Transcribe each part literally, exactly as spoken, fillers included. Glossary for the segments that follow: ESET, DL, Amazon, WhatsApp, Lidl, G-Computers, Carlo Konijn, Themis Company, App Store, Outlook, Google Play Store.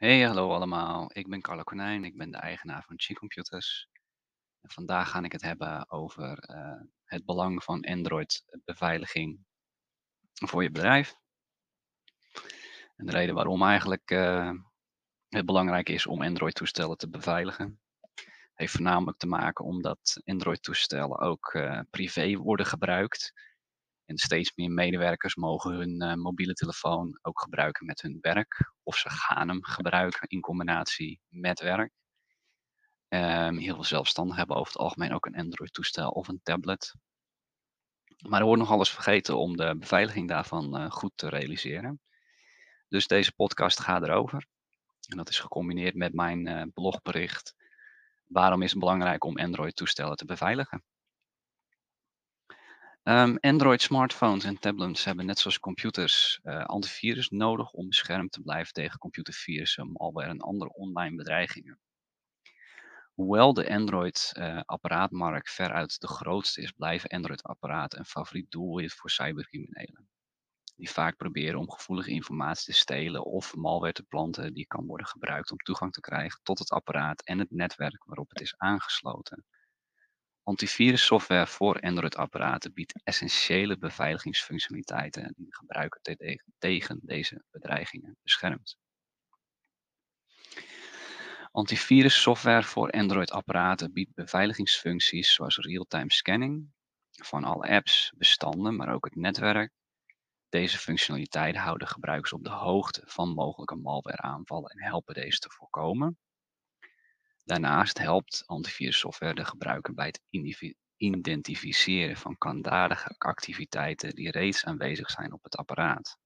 Hey, hallo allemaal. Ik ben Carlo Konijn. Ik ben de eigenaar van G-Computers. En vandaag ga ik het hebben over eh, het belang van Android-beveiliging voor je bedrijf. En de reden waarom eigenlijk eh, het belangrijk is om Android-toestellen te beveiligen, heeft voornamelijk te maken omdat Android-toestellen ook eh, privé worden gebruikt. En steeds meer medewerkers mogen hun eh, mobiele telefoon ook gebruiken met hun werk. Of ze gaan hem gebruiken in combinatie met werk. Ehm, heel veel zelfstandigen hebben over het algemeen ook een Android-toestel of een tablet. Maar er wordt nogal eens vergeten om de beveiliging daarvan eh, goed te realiseren. Dus deze podcast gaat erover. En dat is gecombineerd met mijn eh, blogbericht. Waarom is het belangrijk om Android-toestellen te beveiligen? Um, Android smartphones en tablets hebben net zoals computers uh, antivirus nodig om beschermd te blijven tegen computervirussen, malware en andere online bedreigingen. Hoewel de Android uh, apparaatmarkt veruit de grootste is, blijven Android apparaten een favoriet doelwit voor cybercriminelen. Die vaak proberen om gevoelige informatie te stelen of malware te planten die kan worden gebruikt om toegang te krijgen tot het apparaat en het netwerk waarop het is aangesloten. Antivirussoftware voor Android-apparaten biedt essentiële beveiligingsfunctionaliteiten die de gebruiker te- tegen deze bedreigingen beschermt. Antivirussoftware voor Android-apparaten biedt beveiligingsfuncties zoals real-time scanning van alle apps, bestanden, maar ook het netwerk. Deze functionaliteiten houden gebruikers op de hoogte van mogelijke malwareaanvallen en helpen deze te voorkomen. Daarnaast helpt antivirussoftware de gebruiker bij het identificeren van kwaadaardige activiteiten die reeds aanwezig zijn op het apparaat.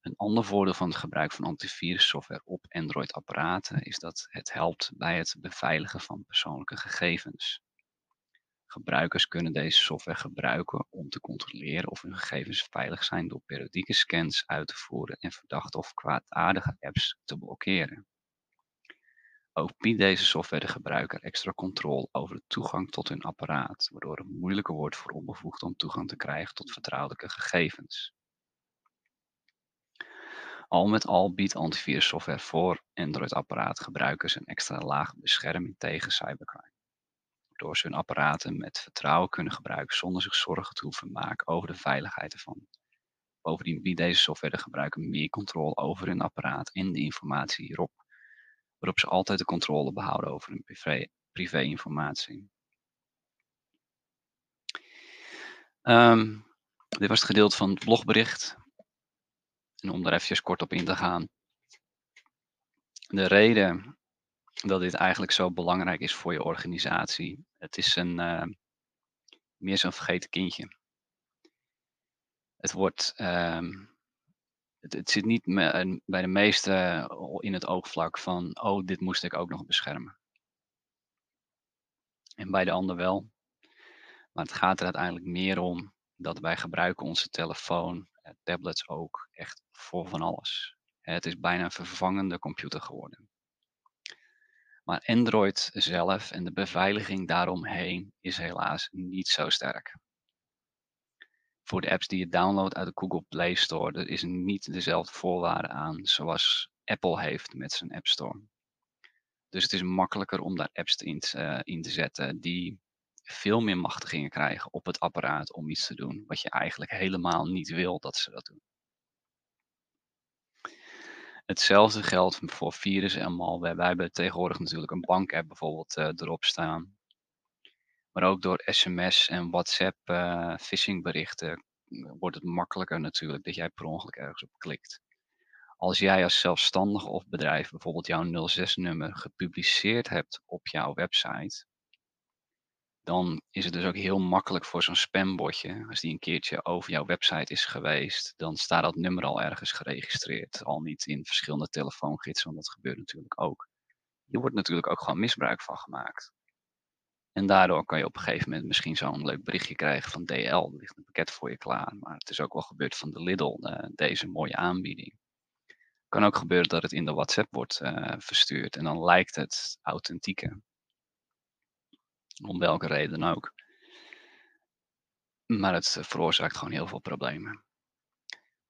Een ander voordeel van het gebruik van antivirussoftware op Android-apparaten is dat het helpt bij het beveiligen van persoonlijke gegevens. Gebruikers kunnen deze software gebruiken om te controleren of hun gegevens veilig zijn door periodieke scans uit te voeren en verdachte of kwaadaardige apps te blokkeren. Ook biedt deze software de gebruiker extra controle over de toegang tot hun apparaat, waardoor het moeilijker wordt voor onbevoegden om toegang te krijgen tot vertrouwelijke gegevens. Al met al biedt antivirussoftware voor Android-apparaatgebruikers een extra laag bescherming tegen cybercrime, waardoor ze hun apparaten met vertrouwen kunnen gebruiken zonder zich zorgen te hoeven maken over de veiligheid ervan. Bovendien biedt deze software de gebruiker meer controle over hun apparaat en de informatie hierop, waarop ze altijd de controle behouden over hun privé, privé-informatie. Um, dit was het gedeelte van het blogbericht. En om daar even kort op in te gaan. De reden dat dit eigenlijk zo belangrijk is voor je organisatie. Het is een, uh, meer zo'n vergeten kindje. Het wordt... Um, Het, het zit niet me, bij de meesten in het oogvlak van, oh, dit moest ik ook nog beschermen. En bij de ander wel. Maar het gaat er uiteindelijk meer om dat wij gebruiken onze telefoon, tablets ook, echt voor van alles. Het is bijna een vervangende computer geworden. Maar Android zelf en de beveiliging daaromheen is helaas niet zo sterk. Voor de apps die je downloadt uit de Google Play Store, er is niet dezelfde voorwaarden aan zoals Apple heeft met zijn App Store. Dus het is makkelijker om daar apps in, uh, in te zetten die veel meer machtigingen krijgen op het apparaat om iets te doen wat je eigenlijk helemaal niet wil dat ze dat doen. Hetzelfde geldt voor virussen en malware. Wij hebben tegenwoordig natuurlijk een bankapp bijvoorbeeld uh, erop staan. Maar ook door sms en WhatsApp uh, phishingberichten wordt het makkelijker natuurlijk dat jij per ongeluk ergens op klikt. Als jij als zelfstandige of bedrijf bijvoorbeeld jouw nul zes nummer gepubliceerd hebt op jouw website, dan is het dus ook heel makkelijk voor zo'n spambotje, als die een keertje over jouw website is geweest, dan staat dat nummer al ergens geregistreerd. Al niet in verschillende telefoongidsen, want dat gebeurt natuurlijk ook. Hier wordt natuurlijk ook gewoon misbruik van gemaakt. En daardoor kan je op een gegeven moment misschien zo'n leuk berichtje krijgen van D L. Er ligt een pakket voor je klaar. Maar het is ook wel gebeurd van de Lidl, uh, deze mooie aanbieding. Het kan ook gebeuren dat het in de WhatsApp wordt uh, verstuurd. En dan lijkt het authentieke. Om welke reden dan ook. Maar het veroorzaakt gewoon heel veel problemen.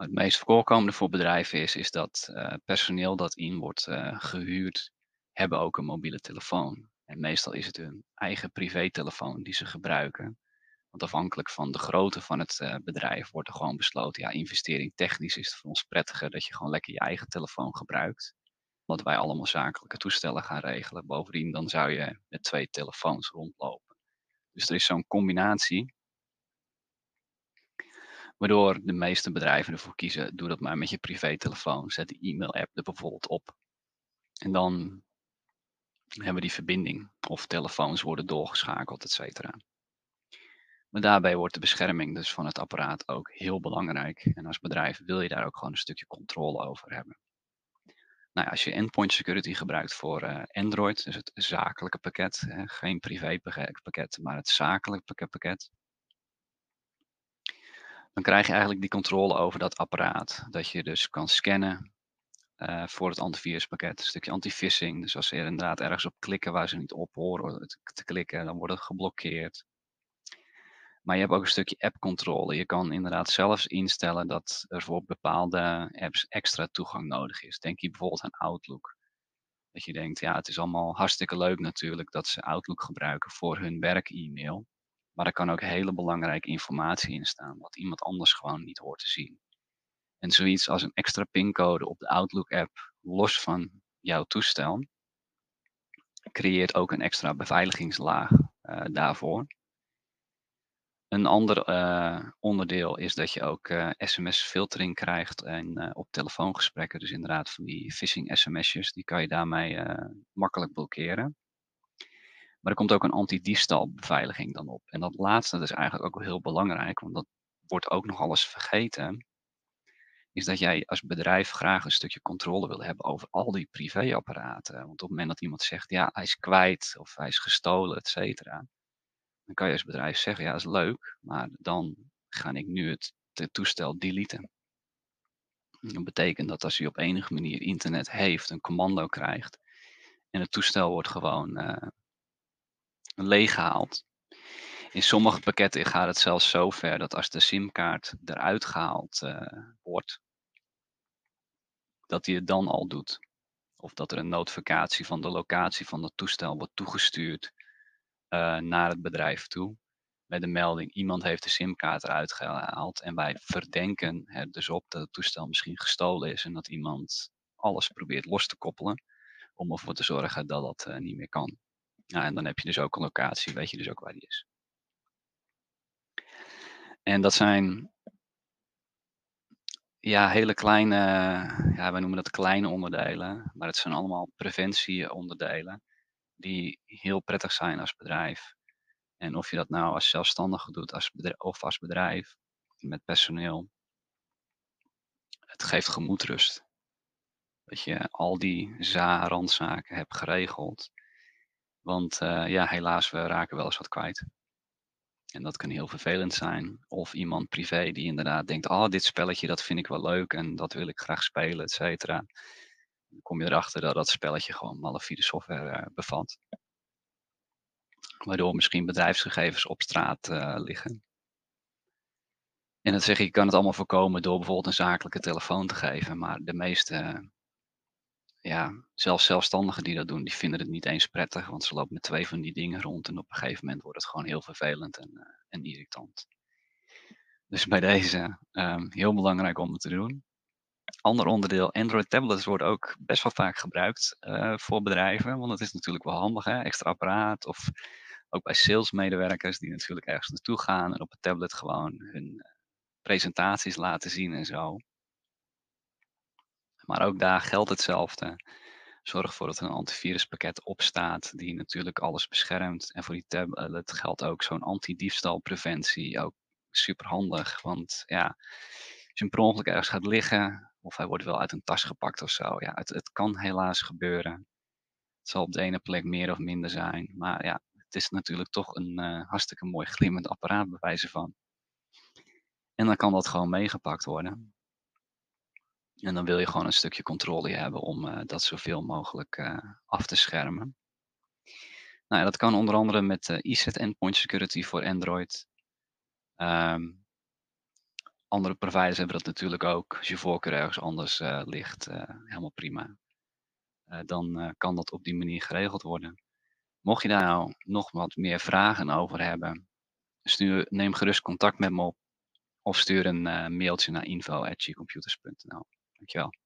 het meest voorkomende voor bedrijven is, is dat uh, personeel dat in wordt uh, gehuurd, hebben ook een mobiele telefoon. En meestal is het hun eigen privételefoon die ze gebruiken. Want afhankelijk van de grootte van het uh, bedrijf wordt er gewoon besloten, ja, investering technisch is het voor ons prettiger dat je gewoon lekker je eigen telefoon gebruikt. Omdat wij allemaal zakelijke toestellen gaan regelen. Bovendien dan zou je met twee telefoons rondlopen. Dus er is zo'n combinatie. Waardoor de meeste bedrijven ervoor kiezen, doe dat maar met je privételefoon. Zet de e-mail-app er bijvoorbeeld op. En dan hebben we die verbinding. Of telefoons worden doorgeschakeld, et cetera. Maar daarbij wordt de bescherming dus van het apparaat ook heel belangrijk. En als bedrijf wil je daar ook gewoon een stukje controle over hebben. Nou ja, als je Endpoint Security gebruikt voor uh, Android, dus het zakelijke pakket, hè, geen privépakket, maar het zakelijke pakket, dan krijg je eigenlijk die controle over dat apparaat. Dat je dus kan scannen uh, voor het antiviruspakket, een stukje anti-phishing. Dus als ze er inderdaad ergens op klikken waar ze niet op horen te klikken, dan wordt het geblokkeerd. Maar je hebt ook een stukje app-controle. Je kan inderdaad zelfs instellen dat er voor bepaalde apps extra toegang nodig is. Denk hier bijvoorbeeld aan Outlook. Dat je denkt, ja, het is allemaal hartstikke leuk natuurlijk dat ze Outlook gebruiken voor hun werk-e-mail. Maar er kan ook hele belangrijke informatie in staan, wat iemand anders gewoon niet hoort te zien. En zoiets als een extra pincode op de Outlook-app, los van jouw toestel, creëert ook een extra beveiligingslaag uh, daarvoor. Een ander uh, onderdeel is dat je ook uh, sms-filtering krijgt en, uh, op telefoongesprekken. Dus inderdaad van die phishing-sms'jes, die kan je daarmee uh, makkelijk blokkeren. Maar er komt ook een anti-diefstalbeveiliging dan op. En dat laatste, dat is eigenlijk ook wel heel belangrijk, want dat wordt ook nogal eens vergeten. Is dat jij als bedrijf graag een stukje controle wil hebben over al die privéapparaten. Want op het moment dat iemand zegt, ja, hij is kwijt of hij is gestolen, et cetera. Dan kan je als bedrijf zeggen, ja, dat is leuk, maar dan ga ik nu het toestel deleten. Dat betekent dat als hij op enige manier internet heeft, een commando krijgt en het toestel wordt gewoon uh, leeggehaald. In sommige pakketten gaat het zelfs zo ver dat als de simkaart eruit gehaald uh, wordt, dat hij het dan al doet. Of dat er een notificatie van de locatie van het toestel wordt toegestuurd Uh, naar het bedrijf toe, met de melding, iemand heeft de simkaart eruit gehaald en wij verdenken er dus op dat het toestel misschien gestolen is en dat iemand alles probeert los te koppelen om ervoor te zorgen dat dat uh, niet meer kan. Nou, en dan heb je dus ook een locatie, weet je dus ook waar die is. En dat zijn ja, hele kleine, ja, wij noemen dat kleine onderdelen, maar het zijn allemaal preventieonderdelen die heel prettig zijn als bedrijf. En of je dat nou als zelfstandige doet als bedrijf, of als bedrijf met personeel, het geeft gemoedsrust. Dat je al die za- randzaken hebt geregeld. Want uh, ja, helaas, we raken wel eens wat kwijt. En dat kan heel vervelend zijn. Of iemand privé die inderdaad denkt, oh, dit spelletje dat vind ik wel leuk en dat wil ik graag spelen, et cetera. Dan kom je erachter dat dat spelletje gewoon malafide software uh, bevat. Waardoor misschien bedrijfsgegevens op straat uh, liggen. En dat zeg je, je kan het allemaal voorkomen door bijvoorbeeld een zakelijke telefoon te geven. Maar de meeste, uh, ja, zelfs zelfstandigen die dat doen, die vinden het niet eens prettig. Want ze lopen met twee van die dingen rond en op een gegeven moment wordt het gewoon heel vervelend en, uh, en irritant. Dus bij deze, uh, heel belangrijk om het te doen. Ander onderdeel, Android tablets worden ook best wel vaak gebruikt uh, voor bedrijven. Want het is natuurlijk wel handig, hè? Extra apparaat. Of ook bij salesmedewerkers die natuurlijk ergens naartoe gaan en op het tablet gewoon hun presentaties laten zien en zo. Maar ook daar geldt hetzelfde. Zorg ervoor dat er een antiviruspakket op staat die natuurlijk alles beschermt. En voor die tablet geldt ook zo'n anti-diefstalpreventie. Ook superhandig, want ja, als je per ongeluk ergens gaat liggen, of hij wordt wel uit een tas gepakt of zo. Ja, het, het kan helaas gebeuren. Het zal op de ene plek meer of minder zijn. Maar ja, het is natuurlijk toch een uh, hartstikke mooi glimmend apparaat bij wijze van. En dan kan dat gewoon meegepakt worden. En dan wil je gewoon een stukje controle hebben om uh, dat zoveel mogelijk uh, af te schermen. Nou ja, dat kan onder andere met uh, E S E T Endpoint Security voor Android. Ehm... Um, Andere providers hebben dat natuurlijk ook. Als je voorkeur ergens anders uh, ligt, uh, helemaal prima. Uh, dan uh, kan dat op die manier geregeld worden. Mocht je daar nou nog wat meer vragen over hebben, stuur, neem gerust contact met me op. Of stuur een uh, mailtje naar info at g computers punt n l. Dankjewel.